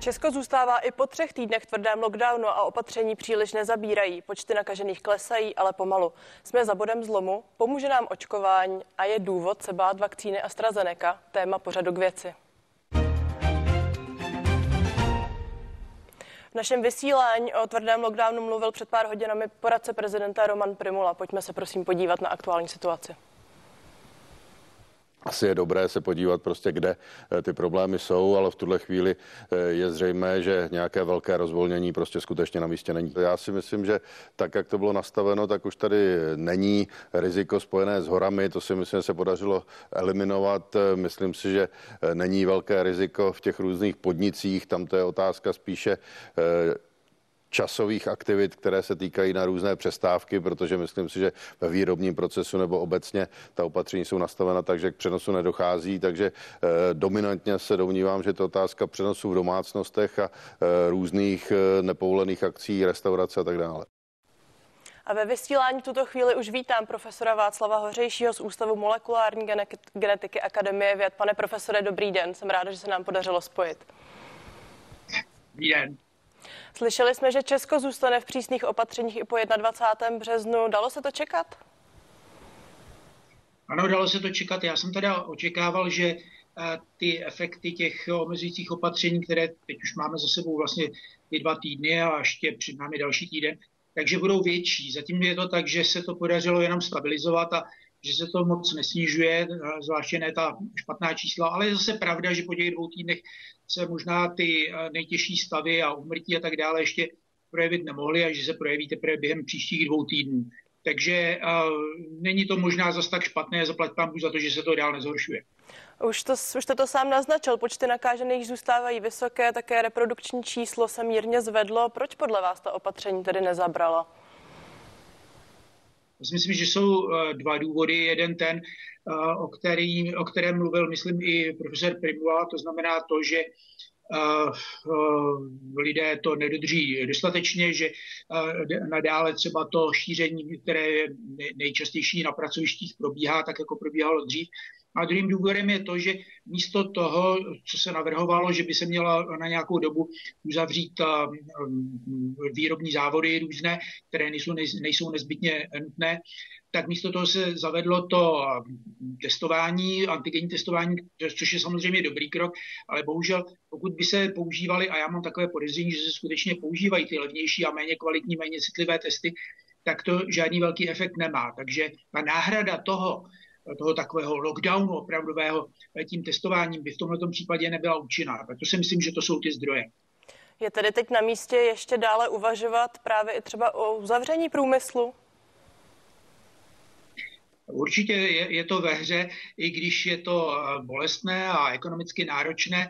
Česko zůstává i po 3 týdnech tvrdém lockdownu a opatření příliš nezabírají. Počty nakažených klesají, ale pomalu. Jsme za bodem zlomu, pomůže nám očkování a je důvod se bát vakcíny AstraZeneca, téma pořadu K věci. V našem vysílání o tvrdém lockdownu mluvil před pár hodinami poradce prezidenta Roman Prymula. Pojďme se prosím podívat na aktuální situaci. Asi je dobré se podívat prostě, kde ty problémy jsou, ale v tuhle chvíli je zřejmé, že nějaké velké rozvolnění prostě skutečně na místě není. Já si myslím, že tak, jak to bylo nastaveno, tak už tady není riziko spojené s horami, to si myslím, že se podařilo eliminovat. Myslím si, že není velké riziko v těch různých podnicích, tam to je otázka spíše časových aktivit, které se týkají na různé přestávky, protože myslím si, že ve výrobním procesu nebo obecně ta opatření jsou nastavena tak, že k přenosu nedochází, takže dominantně se domnívám, že to otázka přenosu v domácnostech a různých nepovolených akcí, restaurace a tak dále. A ve vysílání tuto chvíli už vítám profesora Václava Hořejšího z Ústavu molekulární genetiky Akademie věd. Pane profesore, dobrý den, jsem ráda, že se nám podařilo spojit. Dobrý den. Slyšeli jsme, že Česko zůstane v přísných opatřeních i po 21. březnu. Dalo se to čekat? Ano, dalo se to čekat. Já jsem teda očekával, že ty efekty těch omezujících opatření, které teď už máme za sebou vlastně ty 2 týdny a ještě před námi další týden, takže budou větší. Zatím je to tak, že se to podařilo jenom stabilizovat a že se to moc nesnižuje, zvláště ne ta špatná čísla, ale je zase pravda, že po těch 2 týdnech se možná ty nejtěžší stavy a úmrtí a tak dále ještě projevit nemohly a že se projeví teprve během příštích 2 týdnů. Takže není to možná zas tak špatné, zaplať pánbůh za to, že se to dál nezhoršuje. Už jste to sám naznačil, počty nakažených zůstávají vysoké, také reprodukční číslo se mírně zvedlo. Proč podle vás ta opatření tedy nezabrala? Myslím si, že jsou 2 důvody. Jeden ten, o kterém mluvil, myslím, i profesor Prymula, to znamená to, že lidé to nedodrží dostatečně, že nadále třeba to šíření, které je nejčastější na pracovištích, probíhá tak, jako probíhalo dřív. A druhým důvodem je to, že místo toho, co se navrhovalo, že by se měla na nějakou dobu uzavřít výrobní závody různé, které nejsou nezbytně nutné, tak místo toho se zavedlo to testování, antigenní testování, což je samozřejmě dobrý krok, ale bohužel pokud by se používaly, a já mám takové podezření, že se skutečně používají ty levnější a méně kvalitní, méně citlivé testy, tak to žádný velký efekt nemá. Takže ta náhrada toho takového lockdownu opravdového tím testováním by v tomto případě nebyla účinná. Tak to si myslím, že to jsou ty zdroje. Je tedy teď na místě ještě dále uvažovat právě i třeba o uzavření průmyslu? Určitě je to ve hře, i když je to bolestné a ekonomicky náročné.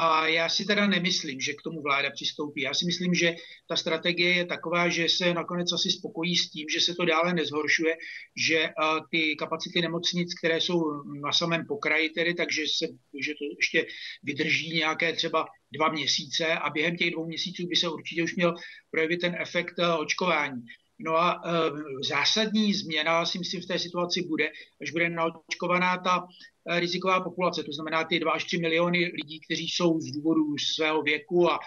A já si teda nemyslím, že k tomu vláda přistoupí. Já si myslím, že ta strategie je taková, že se nakonec asi spokojí s tím, že se to dále nezhoršuje, že ty kapacity nemocnic, které jsou na samém pokraji tedy, takže to ještě vydrží nějaké třeba 2 měsíce a během těch 2 měsíců by se určitě už měl projevit ten efekt očkování. No a zásadní změna, si myslím, v té situaci bude, až bude naočkovaná ta riziková populace, to znamená ty 2 až 3 miliony lidí, kteří jsou z důvodu svého věku a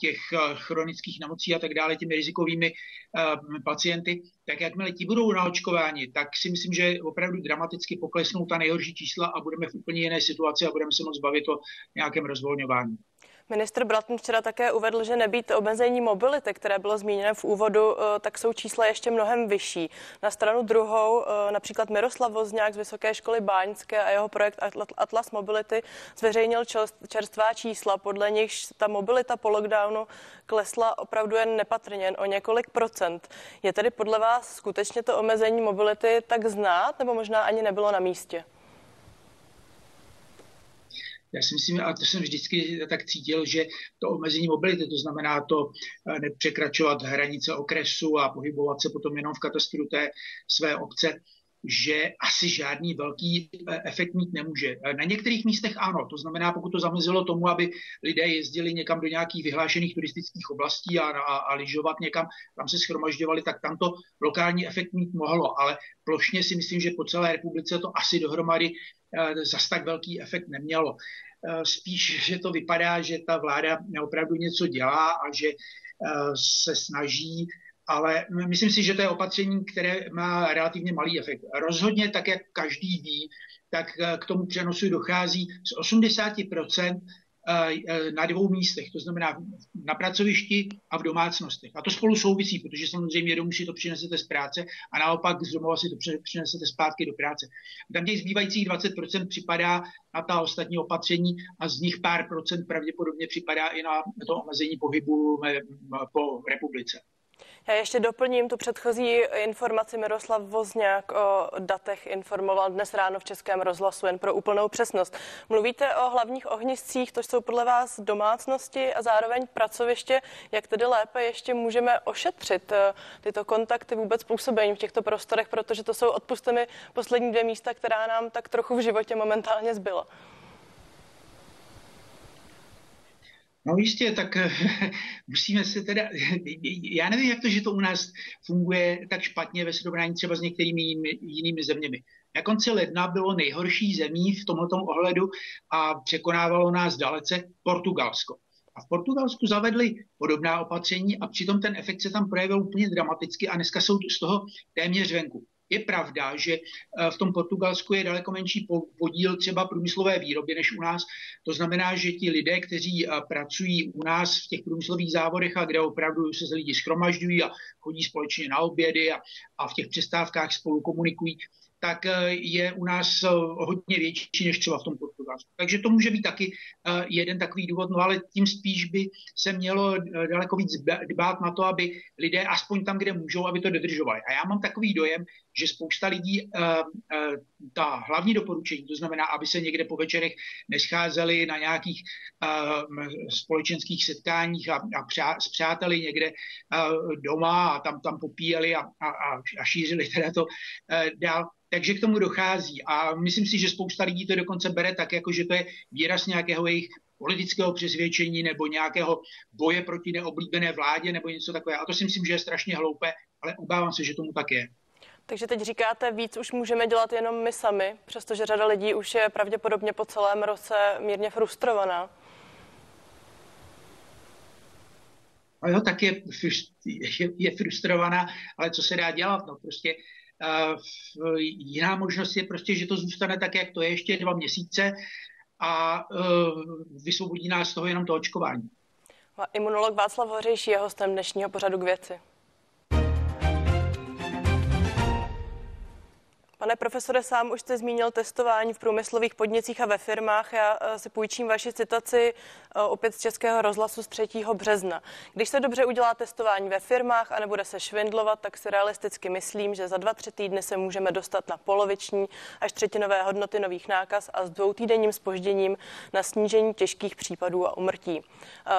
těch chronických nemocí a tak dále těmi rizikovými pacienty, tak jakmile ti budou naočkováni, tak si myslím, že opravdu dramaticky poklesnou ta nejhorší čísla a budeme v úplně jiné situaci a budeme se moc bavit o nějakém rozvolňování. Ministr Blatný včera také uvedl, že nebýt omezení mobility, které bylo zmíněno v úvodu, tak jsou čísla ještě mnohem vyšší. Na stranu druhou například Miroslav Vozňák z Vysoké školy Báňské a jeho projekt Atlas mobility zveřejnil čerstvá čísla, podle nichž ta mobilita po lockdownu klesla opravdu jen nepatrně o několik procent. Je tedy podle vás skutečně to omezení mobility tak znát, nebo možná ani nebylo na místě? Já si myslím, a to jsem vždycky tak cítil, že to omezení mobility, to znamená to nepřekračovat hranice okresu a pohybovat se potom jenom v katastru té své obce, že asi žádný velký efekt mít nemůže. Na některých místech ano, to znamená, pokud to zamezilo tomu, aby lidé jezdili někam do nějakých vyhlášených turistických oblastí a lyžovat někam, tam se shromažďovali, tak tam to lokální efekt mít mohlo, ale plošně si myslím, že po celé republice to asi dohromady zas tak velký efekt nemělo. Spíš, že to vypadá, že ta vláda opravdu něco dělá a že se snaží, ale myslím si, že to je opatření, které má relativně malý efekt. Rozhodně, tak jak každý ví, tak k tomu přenosu dochází z 80% na dvou místech, to znamená na pracovišti a v domácnostech. A to spolu souvisí, protože samozřejmě domů si to přinesete z práce a naopak z domova si to přinesete zpátky do práce. Tam těch zbývajících 20% připadá na ta ostatní opatření a z nich pár procent pravděpodobně připadá i na to omezení pohybu po republice. Já ještě doplním tu předchozí informaci. Miroslav Vozňák o datech informoval dnes ráno v Českém rozhlasu, jen pro úplnou přesnost. Mluvíte o hlavních ohniscích, to jsou podle vás domácnosti a zároveň pracoviště. Jak tedy lépe ještě můžeme ošetřit tyto kontakty vůbec působením v těchto prostorech, protože to jsou, odpusťte mi, poslední dvě místa, která nám tak trochu v životě momentálně zbyla. No jistě, tak musíme se teda, já nevím, jak to, že to u nás funguje tak špatně ve srovnání třeba s některými jinými zeměmi. Na konci ledna bylo nejhorší zemí v tomto ohledu a překonávalo nás dalece Portugalsko. A v Portugalsku zavedli podobná opatření a přitom ten efekt se tam projevil úplně dramaticky a dneska jsou z toho téměř venku. Je pravda, že v tom Portugalsku je daleko menší podíl třeba průmyslové výroby než u nás. To znamená, že ti lidé, kteří pracují u nás v těch průmyslových závodech a kde opravdu se lidi shromažďují a chodí společně na obědy a v těch přestávkách spolu komunikují, tak je u nás hodně větší než třeba v tom Portugalsku. Takže to může být taky jeden takový důvod, no ale tím spíš by se mělo daleko víc dbát na to, aby lidé aspoň tam, kde můžou, aby to dodržovali. A já mám takový dojem, že spousta lidí ta hlavní doporučení, to znamená, aby se někde po večerech nescházeli na nějakých společenských setkáních a s přáteli někde doma a tam popíjeli a šířili teda to dál. Takže k tomu dochází a myslím si, že spousta lidí to dokonce bere tak, jako že to je výraz nějakého jejich politického přesvědčení nebo nějakého boje proti neoblíbené vládě nebo něco takového. A to si myslím, že je strašně hloupé, ale obávám se, že tomu tak je. Takže teď říkáte, víc už můžeme dělat jenom my sami, přestože řada lidí už je pravděpodobně po celém roce mírně frustrovaná. No jo, tak je frustrovaná, ale co se dá dělat? No prostě jiná možnost je prostě, že to zůstane tak, jak to je, ještě 2 měsíce a vysvobodí nás z toho jenom to očkování. Imunolog Václav Hořejší je hostem dnešního pořadu K věci. Pane profesore, sám už jste zmínil testování v průmyslových podnicích a ve firmách. Já si půjčím vaši citaci opět z Českého rozhlasu z 3. března. Když se dobře udělá testování ve firmách a nebude se švindlovat, tak si realisticky myslím, že za 2-3 týdny se můžeme dostat na poloviční až třetinové hodnoty nových nákaz a s 2týdenním zpožděním na snížení těžkých případů a umrtí.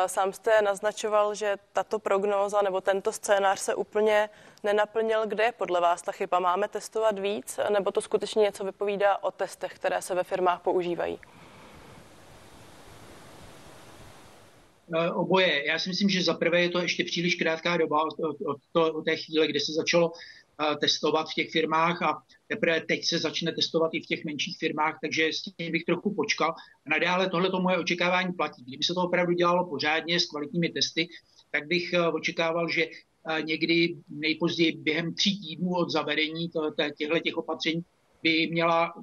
Sám jste naznačoval, že tato prognóza nebo tento scénář se úplně nenaplnil. Kde je podle vás ta chyba? Máme testovat víc? Nebo to skutečně něco vypovídá o testech, které se ve firmách používají? Oboje. Já si myslím, že zaprvé je to ještě příliš krátká doba od té chvíle, kdy se začalo testovat v těch firmách a teprve teď se začne testovat i v těch menších firmách, takže s tím bych trochu počkal. A nadále tohleto moje očekávání platí. Kdyby se to opravdu dělalo pořádně s kvalitními testy, tak bych očekával, že někdy nejpozději během 3 týdnů od zavedení těchto opatření by měla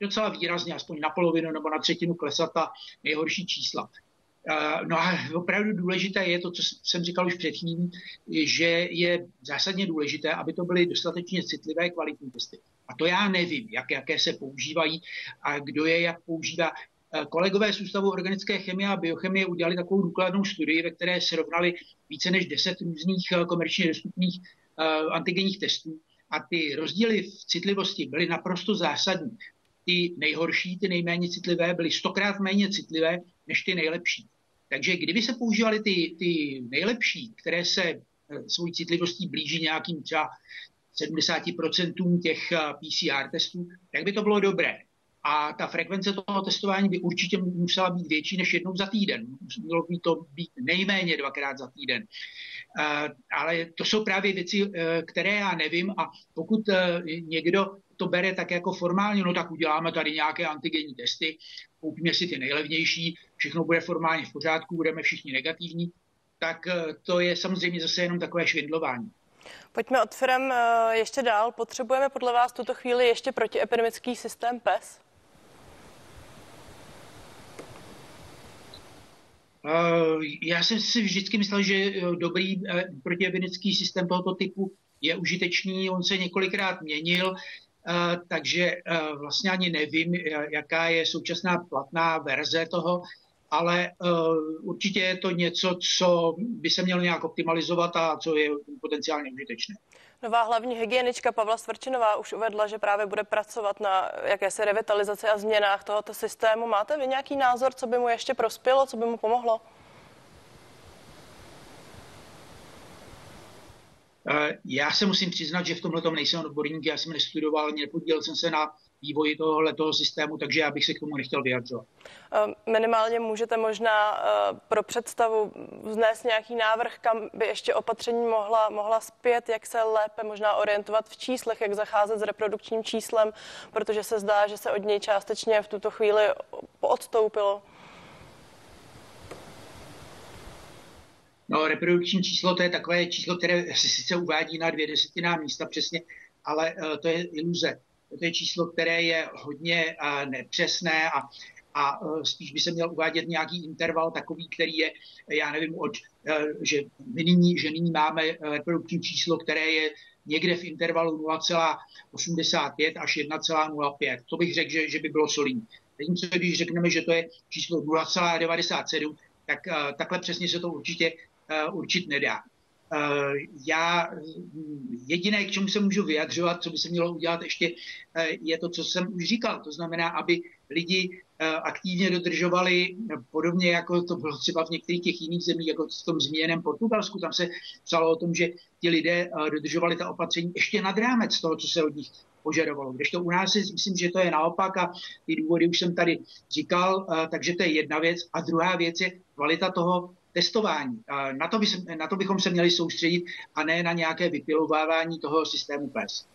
docela výrazně, aspoň na polovinu nebo na třetinu klesat ta nejhorší čísla. No a opravdu důležité je to, co jsem říkal už předtím, že je zásadně důležité, aby to byly dostatečně citlivé kvalitní testy. A to já nevím, jaké se používají a kdo je jak používá. Kolegové z Ústavu organické chemie a biochemie udělali takovou důkladnou studii, ve které srovnali více než 10 různých komerčně dostupných antigenních testů. A ty rozdíly v citlivosti byly naprosto zásadní. Ty nejhorší, ty nejméně citlivé, byly 100krát méně citlivé než ty nejlepší. Takže kdyby se používaly ty nejlepší, které se svou citlivostí blíží nějakým třeba 70% těch PCR testů, tak by to bylo dobré. A ta frekvence toho testování by určitě musela být větší než jednou za týden. Mělo by to být nejméně dvakrát za týden. Ale to jsou právě věci, které já nevím, a pokud někdo to bere tak jako formálně, no tak uděláme tady nějaké antigenní testy, koupíme si ty nejlevnější, všechno bude formálně v pořádku, budeme všichni negativní, tak to je samozřejmě zase jenom takové švindlování. Pojďme od firem ještě dál. Potřebujeme podle vás tuto chvíli ještě protiepidemický systém PES? Já jsem si vždycky myslel, že dobrý protiepidemický systém tohoto typu je užitečný. On se několikrát měnil, takže vlastně ani nevím, jaká je současná platná verze toho, ale určitě je to něco, co by se mělo nějak optimalizovat a co je potenciálně užitečné. Nová hlavní hygienička Pavla Svrčinová už uvedla, že právě bude pracovat na jakési revitalizaci a změnách tohoto systému. Máte vy nějaký názor, co by mu ještě prospělo, co by mu pomohlo? Já se musím přiznat, že v tomhletom nejsem odborník, já jsem nestudoval, nepodílel jsem se na vývoji tohoto systému, takže já bych se k tomu nechtěl vyjadřovat. Minimálně můžete možná pro představu vznést nějaký návrh, kam by ještě opatření mohla zpět, jak se lépe možná orientovat v číslech, jak zacházet s reprodukčním číslem, protože se zdá, že se od něj částečně v tuto chvíli odstoupilo. No, reprodukční číslo, to je takové číslo, které se sice uvádí na 0,2 místa přesně, ale to je iluze. To je číslo, které je hodně nepřesné a spíš by se měl uvádět nějaký interval takový, který je, já nevím, že nyní máme reprodukční číslo, které je někde v intervalu 0,85 až 1,05. To bych řekl, že by bylo solidní. Zatímco, když řekneme, že to je číslo 0,97, tak takhle přesně se to určitě určit nedá. Já jediné, k čemu se můžu vyjadřovat, co by se mělo udělat ještě, je to, co jsem už říkal. To znamená, aby lidi aktivně dodržovali, podobně jako to bylo třeba v některých těch jiných zemích, jako v tom zmíněném Portugalsku, tam se psalo o tom, že ti lidé dodržovali ta opatření ještě nad rámec toho, co se od nich požadovalo. Kdežto u nás myslím, že to je naopak a ty důvody už jsem tady říkal, takže to je jedna věc. A druhá věc je kvalita toho testování. Na to bychom se měli soustředit a ne na nějaké vypilovávání toho systému PES.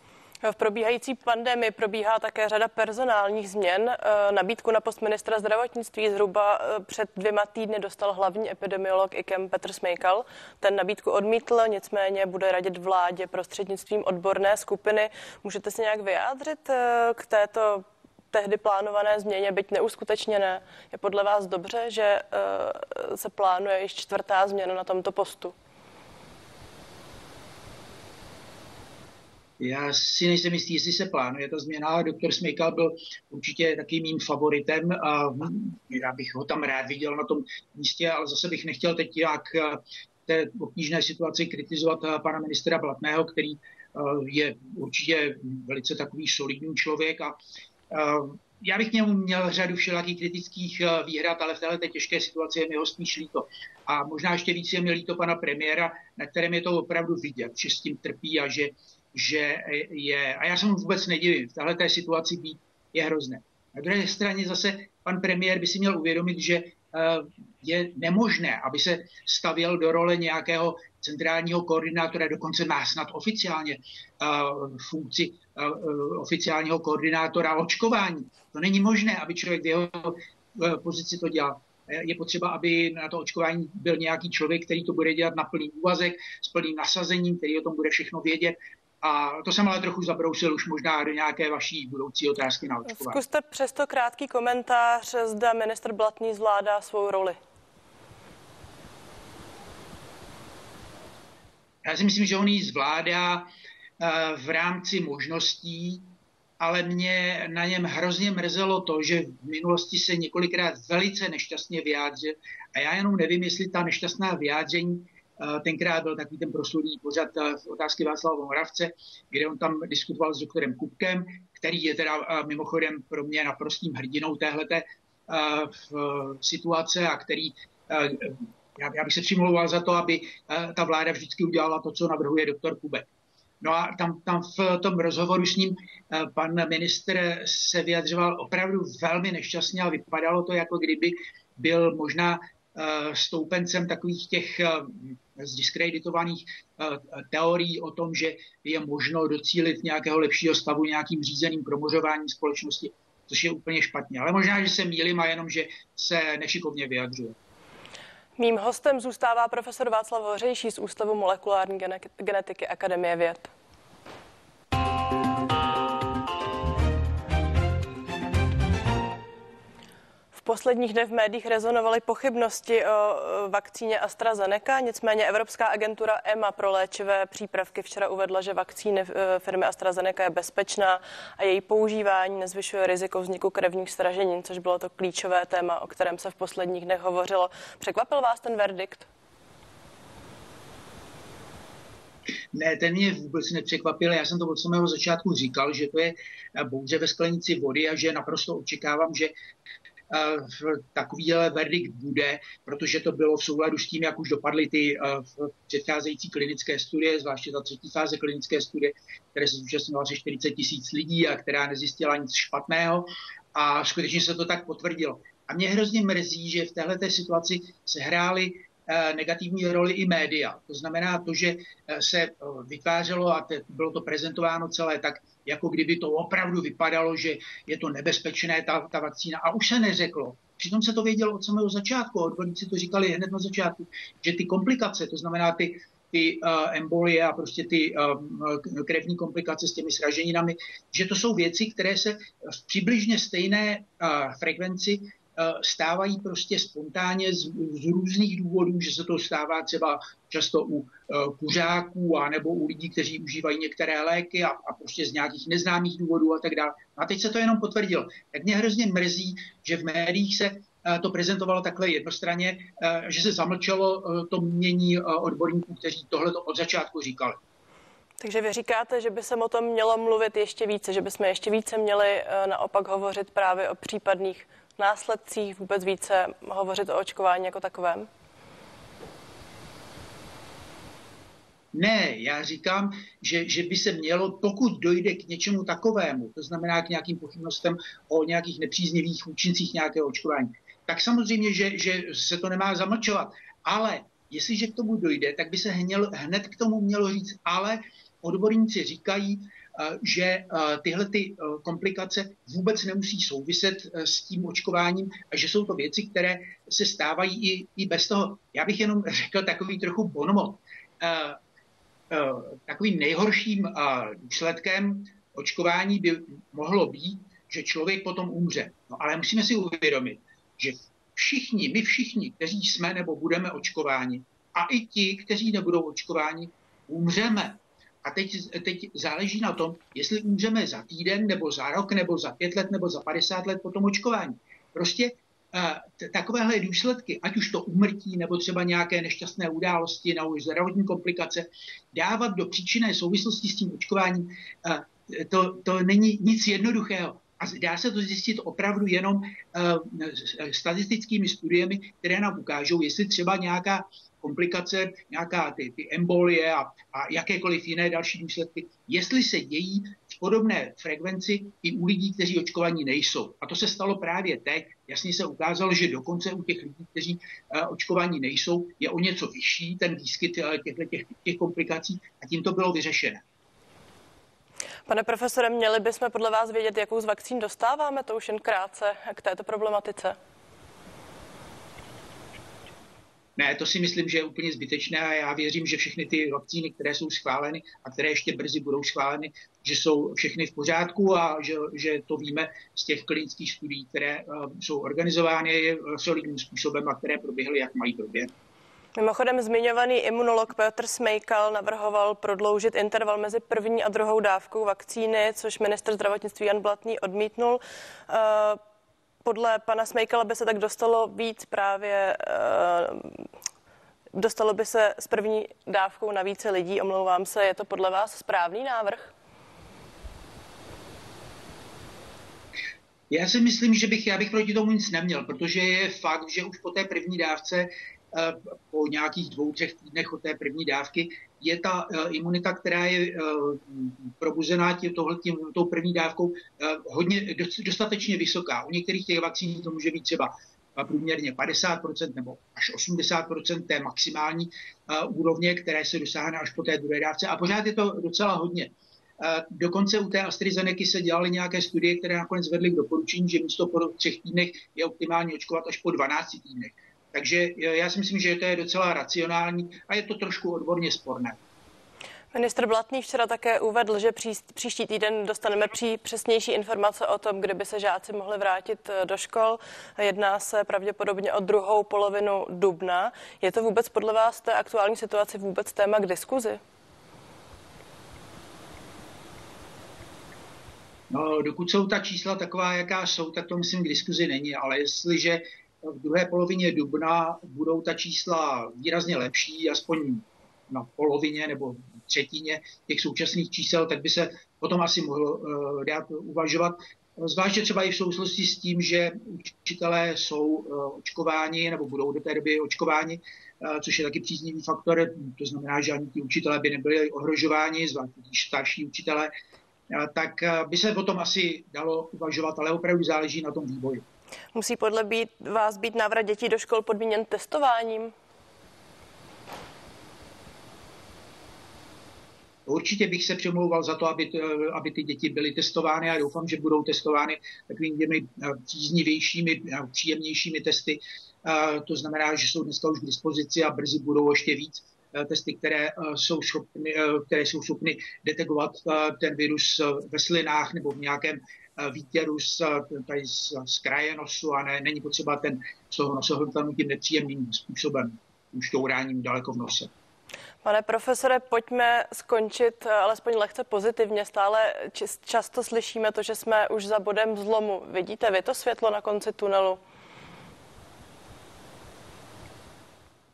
V probíhající pandemii probíhá také řada personálních změn. Nabídku na post ministra zdravotnictví zhruba před 2 týdny dostal hlavní epidemiolog IKEM Petr Smejkal. Ten nabídku odmítl, nicméně bude radit vládě prostřednictvím odborné skupiny. Můžete se nějak vyjádřit k této tehdy plánované změně, byť neuskutečněné? Je podle vás dobře, že se plánuje již 4. změna na tomto postu? Já si nejsem jistý, jestli se plánuje ta změna. Doktor Smejkal byl určitě taky mým favoritem. Já bych ho tam rád viděl na tom místě, ale zase bych nechtěl teď nějak té obtížné situaci kritizovat pana ministra Blatného, který je určitě velice takový solidní člověk. A já bych k němu měl řadu všelakých kritických výhrad, ale v této těžké situaci je mi ho spíš líto. A možná ještě víc je mi líto pana premiéra, na kterém je to opravdu vidět, že s tím trpí a že je, a já se mu vůbec nedivím, v této situaci být je hrozné. Na druhé straně zase pan premiér by si měl uvědomit, že je nemožné, aby se stavěl do role nějakého centrálního koordinátora, dokonce má snad oficiálně funkci oficiálního koordinátora očkování. To není možné, aby člověk v jeho pozici to dělal. Je potřeba, aby na to očkování byl nějaký člověk, který to bude dělat na plný úvazek, s plným nasazením, který o tom bude všechno vědět. A to jsem ale trochu zabrousil už možná do nějaké vaší budoucí otázky na očkování. Zkuste přesto krátký komentář, zda ministr Blatný zvládá svou roli. Já si myslím, že on ji zvládá v rámci možností, ale mě na něm hrozně mrzelo to, že v minulosti se několikrát velice nešťastně vyjádřil a já jenom nevím, jestli ta nešťastná vyjádření, tenkrát byl takový ten proslulý pořad Otázky Václava Moravce, kde on tam diskutoval s doktorem Kubkem, který je teda mimochodem pro mě naprostým hrdinou téhleté situace a který, já bych se přimlouval za to, aby ta vláda vždycky udělala to, co navrhuje doktor Kubek. No a tam v tom rozhovoru s ním pan ministr se vyjadřoval opravdu velmi nešťastně a vypadalo to, jako kdyby byl možná stoupencem takových těch zdiskreditovaných teorií o tom, že je možno docílit nějakého lepšího stavu nějakým řízeným promořováním společnosti, což je úplně špatně. Ale možná, že se mýlím a jenom, že se nešikovně vyjadřuje. Mým hostem zůstává profesor Václav Hořejší z Ústavu molekulární genetiky Akademie věd. V posledních dnech v médiích rezonovaly pochybnosti o vakcíně AstraZeneca, nicméně Evropská agentura EMA pro léčivé přípravky včera uvedla, že vakcína firmy AstraZeneca je bezpečná a její používání nezvyšuje riziko vzniku krevních sraženin, což bylo to klíčové téma, o kterém se v posledních dnech hovořilo. Překvapil vás ten verdikt? Ne, ten mě vůbec nepřekvapil. Já jsem to od samého začátku říkal, že to je bouře ve sklenici vody a že naprosto očekávám, že takovýhle verdikt bude, protože to bylo v souladu s tím, jak už dopadly ty předcházející klinické studie, zvláště ta třetí fáze klinické studie, které se zúčastnilo asi 40 000 lidí a která nezjistila nic špatného a skutečně se to tak potvrdilo. A mě hrozně mrzí, že v téhleté situaci sehrály negativní roli i média. To znamená to, že se vytvářelo a bylo to prezentováno celé tak, jako kdyby to opravdu vypadalo, že je to nebezpečné, ta vakcína. A už se neřeklo. Přitom se to vědělo od samého začátku. Odborníci to říkali hned na začátku, že ty komplikace, to znamená ty embolie a prostě ty krevní komplikace s těmi sraženinami, že to jsou věci, které se v přibližně stejné frekvenci stávají prostě spontánně z různých důvodů, že se to stává třeba často u kuřáků a nebo u lidí, kteří užívají některé léky a prostě z nějakých neznámých důvodů a tak dále. A teď se to jenom potvrdilo. Tak mě hrozně mrzí, že v médiích se to prezentovalo takhle jednostranně, že se zamlčelo to mínění odborníků, kteří tohle od začátku říkali. Takže vy říkáte, že by se o tom mělo mluvit ještě více, že bychom ještě více měli naopak hovořit právě o případných následcích, vůbec více hovořit o očkování jako takovém? Ne, já říkám, že by se mělo, pokud dojde k něčemu takovému, to znamená k nějakým pochybnostem o nějakých nepříznivých účincích nějakého očkování, tak samozřejmě, že se to nemá zamlčovat. Ale jestliže k tomu dojde, tak by se hned k tomu mělo říct, ale odborníci říkají, že tyhle ty komplikace vůbec nemusí souviset s tím očkováním a že jsou to věci, které se stávají i bez toho. Já bych jenom řekl takový trochu bonmot. Takovým nejhorším důsledkem očkování by mohlo být, že člověk potom umře. No, ale musíme si uvědomit, že my všichni, kteří jsme nebo budeme očkováni a i ti, kteří nebudou očkováni, umřeme. A teď záleží na tom, jestli umřeme za týden, nebo za rok, nebo za 5 let, nebo za 50 let po tom očkování. Prostě takovéhle důsledky, ať už to úmrtí, nebo třeba nějaké nešťastné události, nebo zdravotní komplikace, dávat do příčinné souvislosti s tím očkováním, to není nic jednoduchého. A dá se to zjistit opravdu jenom statistickými studiemi, které nám ukážou, jestli třeba nějaká komplikace, nějaká ty embolie a jakékoliv jiné další důsledky, jestli se dějí v podobné frekvenci i u lidí, kteří očkovaní nejsou. A to se stalo právě teď. Jasně se ukázalo, že dokonce u těch lidí, kteří očkovaní nejsou, je o něco vyšší ten výskyt těch komplikací a tím to bylo vyřešené. Pane profesore, měli bychom podle vás vědět, jakou z vakcín dostáváme, to už jen krátce k této problematice. Ne, to si myslím, že je úplně zbytečné a já věřím, že všechny ty vakcíny, které jsou schváleny a které ještě brzy budou schváleny, že jsou všechny v pořádku a že to víme z těch klinických studií, které jsou organizovány solidním způsobem a které proběhly, jak mají proběhnout. Mimochodem zmiňovaný imunolog Petr Smejkal navrhoval prodloužit interval mezi první a druhou dávkou vakcíny, což ministr zdravotnictví Jan Blatný odmítnul. Podle pana Smejkala by se tak dostalo víc právě, dostalo by se s první dávkou na více lidí, omlouvám se, je to podle vás správný návrh? Já si myslím, že já bych proti tomu nic neměl, protože je fakt, že už po té první dávce po nějakých 2-3 týdnech od té první dávky, je ta imunita, která je probuzená tou první dávkou, hodně dostatečně vysoká. U některých těch vakcín to může být třeba průměrně 50% nebo až 80% té maximální úrovně, které se dosáhne až po té druhé dávce. A pořád je to docela hodně. Dokonce u té AstraZeneca se dělaly nějaké studie, které nakonec vedly k doporučení, že místo po 3 týdnech je optimálně očkovat až po 12 týdnech. Takže já si myslím, že to je docela racionální a je to trošku odborně sporné. Ministr Blatný včera také uvedl, že příští týden dostaneme přesnější informace o tom, kde by se žáci mohli vrátit do škol. Jedná se pravděpodobně o druhou polovinu dubna. Je to vůbec podle vás té aktuální situaci vůbec téma k diskuzi? No, dokud jsou ta čísla taková, jaká jsou, tak to myslím k diskuzi není, ale jestliže v druhé polovině dubna budou ta čísla výrazně lepší, aspoň na polovině nebo třetině těch současných čísel, tak by se potom asi mohlo dát uvažovat. Zvláště třeba i v souvislosti s tím, že učitelé jsou očkováni nebo budou do té doby očkováni, což je taky příznivý faktor. To znamená, že ani ti učitelé by nebyli ohrožováni, zvláště starší učitelé. Tak by se o tom asi dalo uvažovat, ale opravdu záleží na tom vývoji. Musí podle vás být návrat dětí do škol podmíněn testováním? Určitě bych se přemlouval za to, aby ty děti byly testovány a doufám, že budou testovány takovými příznivějšími, příjemnějšími testy. To znamená, že jsou dneska už k dispozici a brzy budou ještě víc testy, které jsou schopny detekovat ten virus ve slinách nebo v nějakém výtěru z kraje nosu a není potřeba z toho nosohltanu tím nepříjemným způsobem, už touráním daleko v nose. Pane profesore, pojďme skončit alespoň lehce pozitivně. Stále často slyšíme to, že jsme už za bodem zlomu. Vidíte vy to světlo na konci tunelu?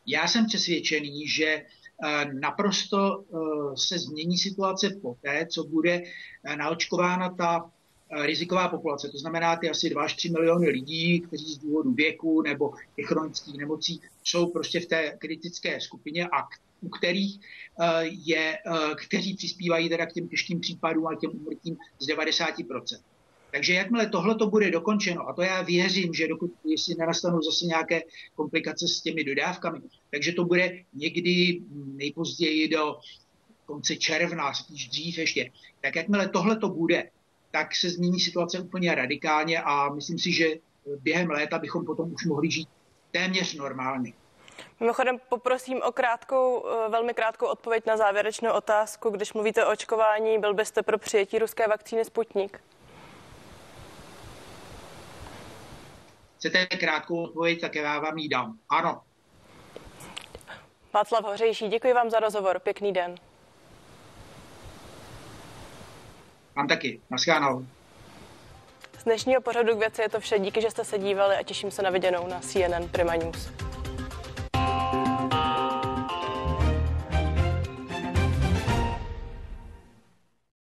Já jsem přesvědčený, že naprosto se změní situace poté, co bude naočkována ta riziková populace. To znamená ty asi 2 až 3 miliony lidí, kteří z důvodu věku nebo chronických nemocí jsou prostě v té kritické skupině a u kterých kteří přispívají teda k těm těžkým případům a těm úmrtím z 90%. Takže jakmile tohleto bude dokončeno, a to já věřím, že jestli nenastanou zase nějaké komplikace s těmi dodávkami, takže to bude někdy nejpozději do konce června, spíš dřív ještě, tak jakmile tohleto bude, tak se změní situace úplně radikálně a myslím si, že během léta bychom potom už mohli žít téměř normálně. Mimochodem poprosím o velmi krátkou odpověď na závěrečnou otázku. Když mluvíte o očkování, byl byste pro přijetí ruské vakcíny Sputnik? Chcete krátkou odpověď, tak já vám ji dám. Ano. Václav Hořejší, děkuji vám za rozhovor. Pěkný den. Vám taky. Naschledanou. Z dnešního pořadu K věci je to vše. Díky, že jste se dívali a těším se na viděnou na CNN Prima News.